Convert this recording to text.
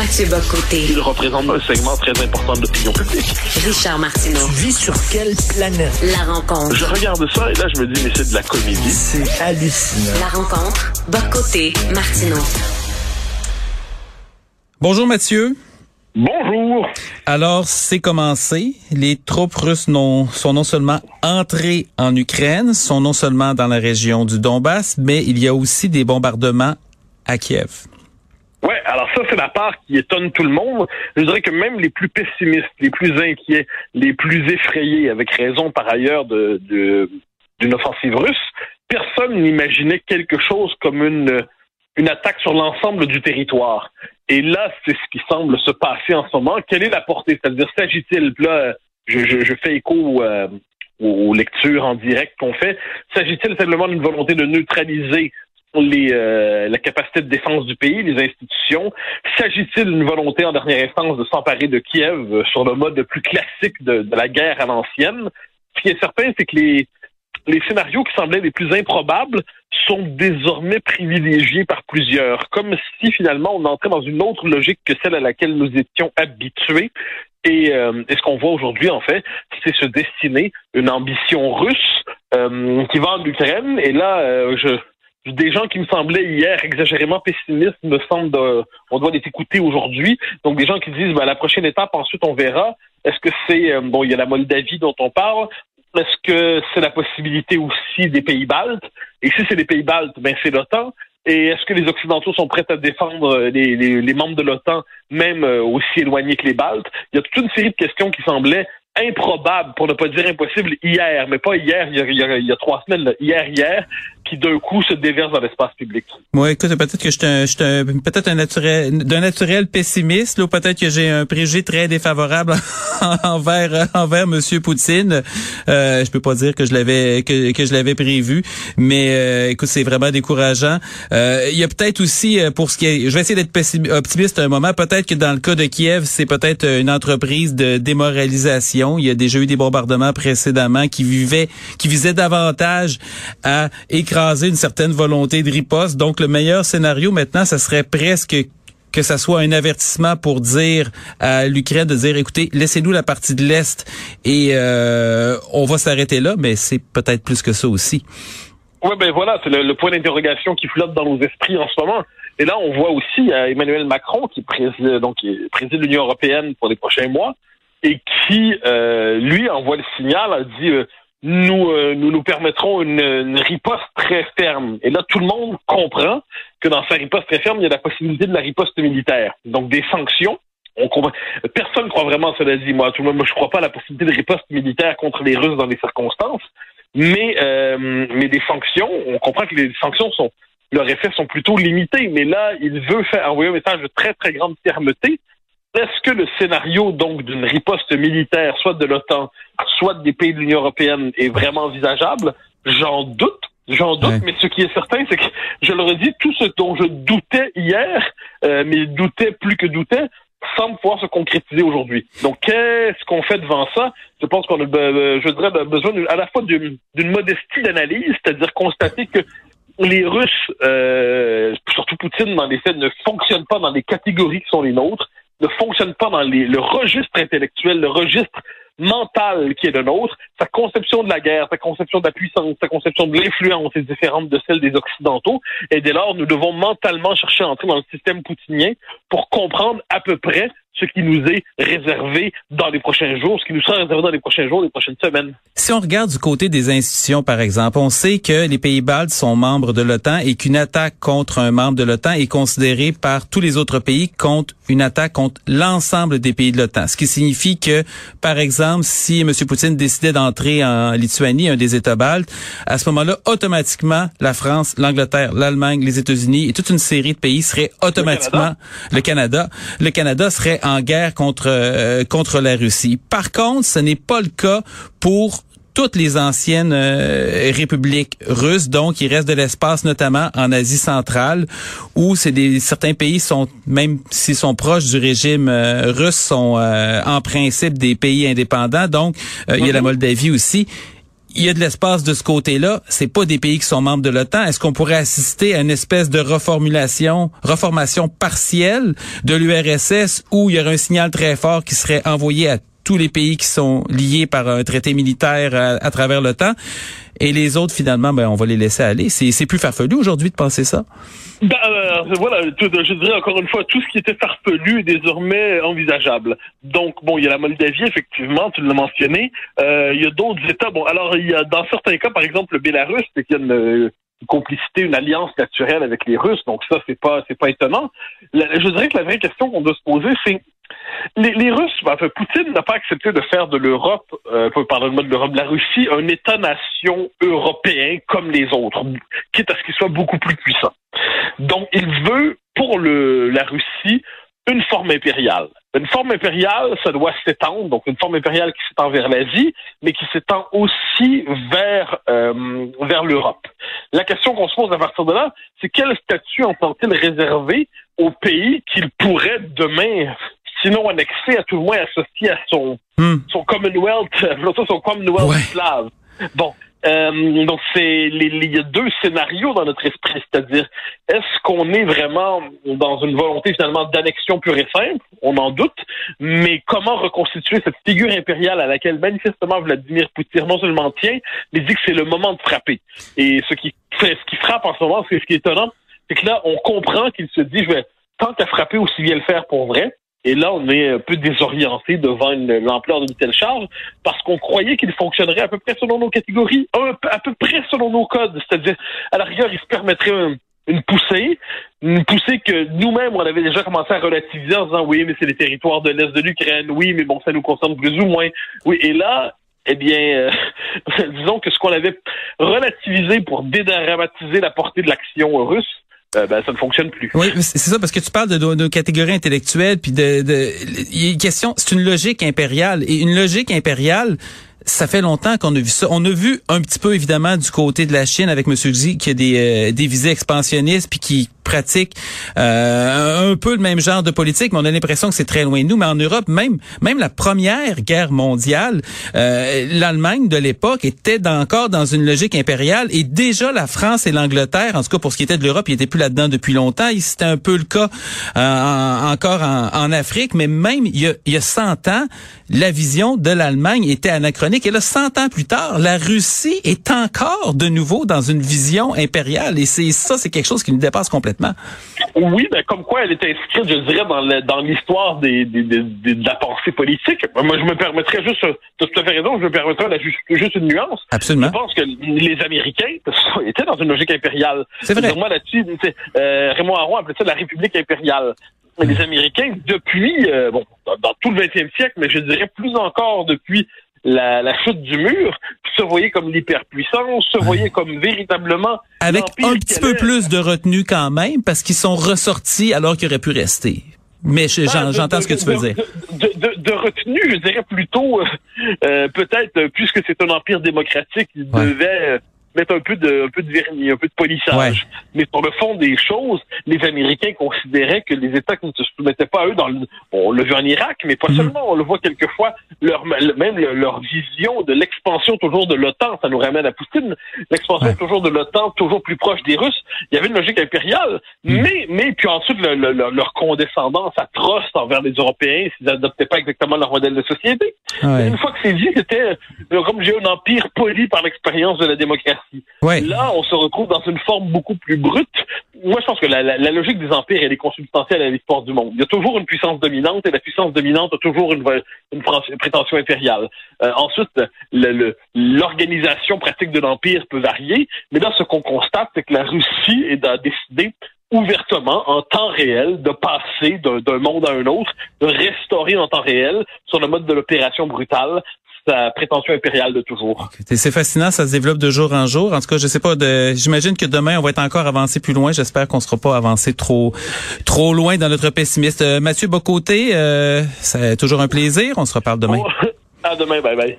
Mathieu Bocoté. Il représente un segment très important de l'opinion publique. Richard Martineau. Tu vis sur quelle planète? La rencontre. Je regarde ça et là, je me dis, mais c'est de la comédie. C'est hallucinant. La rencontre. Bocoté, Martineau. Bonjour Mathieu. Bonjour. Alors, c'est commencé. Les troupes russes sont non seulement entrées en Ukraine, sont non seulement dans la région du Donbass, mais il y a aussi des bombardements à Kiev. Oui, alors ça, c'est la part qui étonne tout le monde. Je dirais que même les plus pessimistes, les plus inquiets, les plus effrayés, avec raison par ailleurs d'une offensive russe, personne n'imaginait quelque chose comme une attaque sur l'ensemble du territoire. Et là, c'est ce qui semble se passer en ce moment. Quelle est la portée? C'est-à-dire, s'agit-il, là, je fais écho aux lectures en direct qu'on fait, s'agit-il simplement d'une volonté de neutraliser la capacité de défense du pays, les institutions? S'agit-il d'une volonté, en dernière instance, de s'emparer de Kiev sur le mode le plus classique de la guerre à l'ancienne? Ce qui est certain, c'est que les scénarios qui semblaient les plus improbables sont désormais privilégiés par plusieurs, comme si finalement on entrait dans une autre logique que celle à laquelle nous étions habitués. Et ce qu'on voit aujourd'hui, en fait, c'est se dessiner une ambition russe qui va en Ukraine. Et là, des gens qui me semblaient hier exagérément pessimistes me semble on doit les écouter aujourd'hui. Donc des gens qui disent la prochaine étape, ensuite on verra. Est-ce que c'est il y a la Moldavie dont on parle? Est-ce que c'est la possibilité aussi des pays baltes? Et si c'est les pays baltes, c'est l'OTAN. Et est-ce que les Occidentaux sont prêts à défendre les membres de l'OTAN, même aussi éloignés que les Baltes? Il y a toute une série de questions qui semblaient improbables, pour ne pas dire impossibles, hier, mais pas hier, il y a 3 semaines, là, hier, qui d'un coup se déversent dans l'espace public. Oui, écoute, peut-être que je suis d'un naturel pessimiste, là, ou peut-être que j'ai un préjugé très défavorable envers Monsieur Poutine. Je peux pas dire que je l'avais prévu, mais écoute, c'est vraiment décourageant. Il y a peut-être aussi, pour ce qui est, je vais essayer d'être optimiste un moment. Peut-être que dans le cas de Kiev, c'est peut-être une entreprise de démoralisation. Il y a déjà eu des bombardements précédemment qui visaient davantage à écraser une certaine volonté de riposte. Donc, le meilleur scénario maintenant, ça serait presque que ça soit un avertissement pour dire à l'Ukraine de dire, écoutez, laissez-nous la partie de l'Est et on va s'arrêter là, mais c'est peut-être plus que ça aussi. Oui, voilà, c'est le point d'interrogation qui flotte dans nos esprits en ce moment. Et là, on voit aussi Emmanuel Macron qui préside l'Union européenne pour les prochains mois et qui, lui, envoie le signal, a dit nous permettrons une riposte très ferme. Et là, tout le monde comprend que dans sa riposte très ferme, il y a la possibilité de la riposte militaire. Donc, des sanctions. Personne ne croit vraiment à cela dit. Moi, tout le monde, je ne crois pas à la possibilité de riposte militaire contre les Russes dans les circonstances. Mais des sanctions, on comprend que les sanctions leurs effets sont plutôt limités. Mais là, il veut envoyer un message de très, très grande fermeté. Est-ce que le scénario donc d'une riposte militaire, soit de l'OTAN, soit des pays de l'Union européenne, est vraiment envisageable? J'en doute, ouais. Mais ce qui est certain, c'est que, je le redis, tout ce dont je doutais hier, mais doutais plus que doutais, semble pouvoir se concrétiser aujourd'hui. Donc, qu'est-ce qu'on fait devant ça? Je pense qu'on a, besoin à la fois d'une modestie d'analyse, c'est-à-dire constater que les Russes, surtout Poutine dans les faits, ne fonctionnent pas dans les catégories qui sont les nôtres, ne fonctionne pas dans le registre intellectuel, le registre mental qui est le nôtre. Sa conception de la guerre, sa conception de la puissance, sa conception de l'influence est différente de celle des Occidentaux. Et dès lors, nous devons mentalement chercher à entrer dans le système poutinien pour comprendre à peu près ce qui nous est réservé dans les prochains jours, ce qui nous sera réservé dans les prochains jours, les prochaines semaines. Si on regarde du côté des institutions, par exemple, on sait que les pays baltes sont membres de l'OTAN et qu'une attaque contre un membre de l'OTAN est considérée par tous les autres pays contre une attaque contre l'ensemble des pays de l'OTAN. Ce qui signifie que, par exemple, si M. Poutine décidait d'entrer en Lituanie, un des États baltes, à ce moment-là, automatiquement, la France, l'Angleterre, l'Allemagne, les États-Unis et toute une série de pays seraient automatiquement... Le Canada serait en guerre contre la Russie. Par contre, ce n'est pas le cas pour toutes les anciennes républiques russes, donc il reste de l'espace notamment en Asie centrale où certains pays sont, même s'ils sont proches du régime russe, sont en principe des pays indépendants. Donc, il y a la Moldavie aussi. il y a de l'espace de ce côté-là. C'est pas des pays qui sont membres de l'OTAN. Est-ce qu'on pourrait assister à une espèce de reformation partielle de l'URSS où il y aurait un signal très fort qui serait envoyé à tous les pays qui sont liés par un traité militaire à travers l'OTAN? Et les autres, finalement, ben on va les laisser aller. C'est plus farfelu aujourd'hui de penser ça. Ben voilà, je dirais encore une fois, tout ce qui était farfelu est désormais envisageable. Donc bon, il y a la Moldavie, effectivement, tu l'as mentionné. Il y a d'autres États. Bon, alors il y a dans certains cas, par exemple, le Bélarus, c'est qu'il y a une complicité, une alliance naturelle avec les Russes. Donc ça, c'est pas étonnant. Je dirais que la vraie question qu'on doit se poser, c'est les Russes, Poutine n'a pas accepté de faire de l'Europe, de la Russie, un État-nation européen comme les autres, quitte à ce qu'il soit beaucoup plus puissant. Donc, il veut, pour la Russie, une forme impériale. Une forme impériale, ça doit s'étendre, donc une forme impériale qui s'étend vers l'Asie, mais qui s'étend aussi vers l'Europe. La question qu'on se pose à partir de là, c'est quel statut entend-il réserver aux pays qu'il pourrait demain... sinon annexé, à tout le moins associé à son Commonwealth, son Commonwealth slave. Bon, donc il y a deux scénarios dans notre esprit, c'est-à-dire, est-ce qu'on est vraiment dans une volonté finalement d'annexion pure et simple? On en doute, mais comment reconstituer cette figure impériale à laquelle manifestement Vladimir Poutine non seulement tient, mais dit que c'est le moment de frapper. Et ce qui frappe en ce moment, ce qui est étonnant, c'est que là, on comprend qu'il se dit, je vais tant qu'à frapper aussi bien le faire pour vrai. Et là, on est un peu désorienté devant l'ampleur d'une telle charge parce qu'on croyait qu'il fonctionnerait à peu près selon nos catégories, à peu près selon nos codes. C'est-à-dire, à la rigueur, il se permettrait une poussée que nous-mêmes, on avait déjà commencé à relativiser en disant « Oui, mais c'est les territoires de l'Est de l'Ukraine. Oui, mais bon, ça nous concerne plus ou moins. » Oui, et là... eh bien, disons que ce qu'on avait relativisé pour dédramatiser la portée de l'action russe, ça ne fonctionne plus. Oui, c'est ça, parce que tu parles de catégories intellectuelles, puis il y a une question, c'est une logique impériale. Et une logique impériale, ça fait longtemps qu'on a vu ça. On a vu un petit peu, évidemment, du côté de la Chine avec M. Xi, qui a des visées expansionnistes, puis qui pratique un peu le même genre de politique, mais on a l'impression que c'est très loin de nous. Mais en Europe, même la Première Guerre mondiale, l'Allemagne de l'époque était encore dans une logique impériale, et déjà la France et l'Angleterre, en tout cas pour ce qui était de l'Europe, ils n'étaient plus là-dedans depuis longtemps. C'était un peu le cas encore en Afrique, mais même il y a 100 ans, la vision de l'Allemagne était anachronique. Et là, 100 ans plus tard, la Russie est encore de nouveau dans une vision impériale, et c'est quelque chose qui nous dépasse complètement. Oui, mais comme quoi elle est inscrite, je dirais, dans l'histoire de la pensée politique. Moi, je me permettrais juste, tu as tout à fait raison, je me permettrais juste une nuance. Absolument. Je pense que les Américains étaient dans une logique impériale. C'est vrai. Moi, là-dessus, Raymond Aron appelait ça la République impériale. Les Américains, depuis, dans tout le 20e siècle, mais je dirais plus encore depuis la chute du mur, se voyait comme l'hyperpuissance, se voyait comme véritablement... Avec un petit peu plus de retenue quand même, parce qu'ils sont ressortis alors qu'ils auraient pu rester. Mais j'entends ce que tu veux dire. De retenue, je dirais plutôt, peut-être, puisque c'est un empire démocratique, ils devaient mettre un peu de vernis, un peu de polissage. Ouais. Mais sur le fond des choses, les Américains considéraient que les États qui ne se soumettaient pas à eux, on le vu en Irak, mais pas seulement, on le voit quelquefois, leur vision de l'expansion toujours de l'OTAN, ça nous ramène à Poutine, l'expansion toujours de l'OTAN, toujours plus proche des Russes, il y avait une logique impériale, mais puis ensuite, leur condescendance atroce envers les Européens s'ils n'adoptaient pas exactement leur modèle de société. Ouais. Une fois que c'est dit, c'était, comme j'ai un empire poli par l'expérience de la démocratie. Ouais. Là, on se retrouve dans une forme beaucoup plus brute. Moi, je pense que la logique des empires, elle est consubstantielle à l'histoire du monde. Il y a toujours une puissance dominante, et la puissance dominante a toujours une prétention impériale. Ensuite, l'organisation pratique de l'empire peut varier, mais là, ce qu'on constate, c'est que la Russie a décidé ouvertement, en temps réel, de passer d'un monde à un autre, de restaurer en temps réel, sur le mode de l'opération brutale, sa prétention impériale de toujours. C'est fascinant, ça se développe de jour en jour. En tout cas, je sais pas, j'imagine que demain, on va être encore avancé plus loin. J'espère qu'on ne sera pas avancé trop loin dans notre pessimisme. Mathieu Bocoté, c'est toujours un plaisir. On se reparle demain. À demain, bye bye.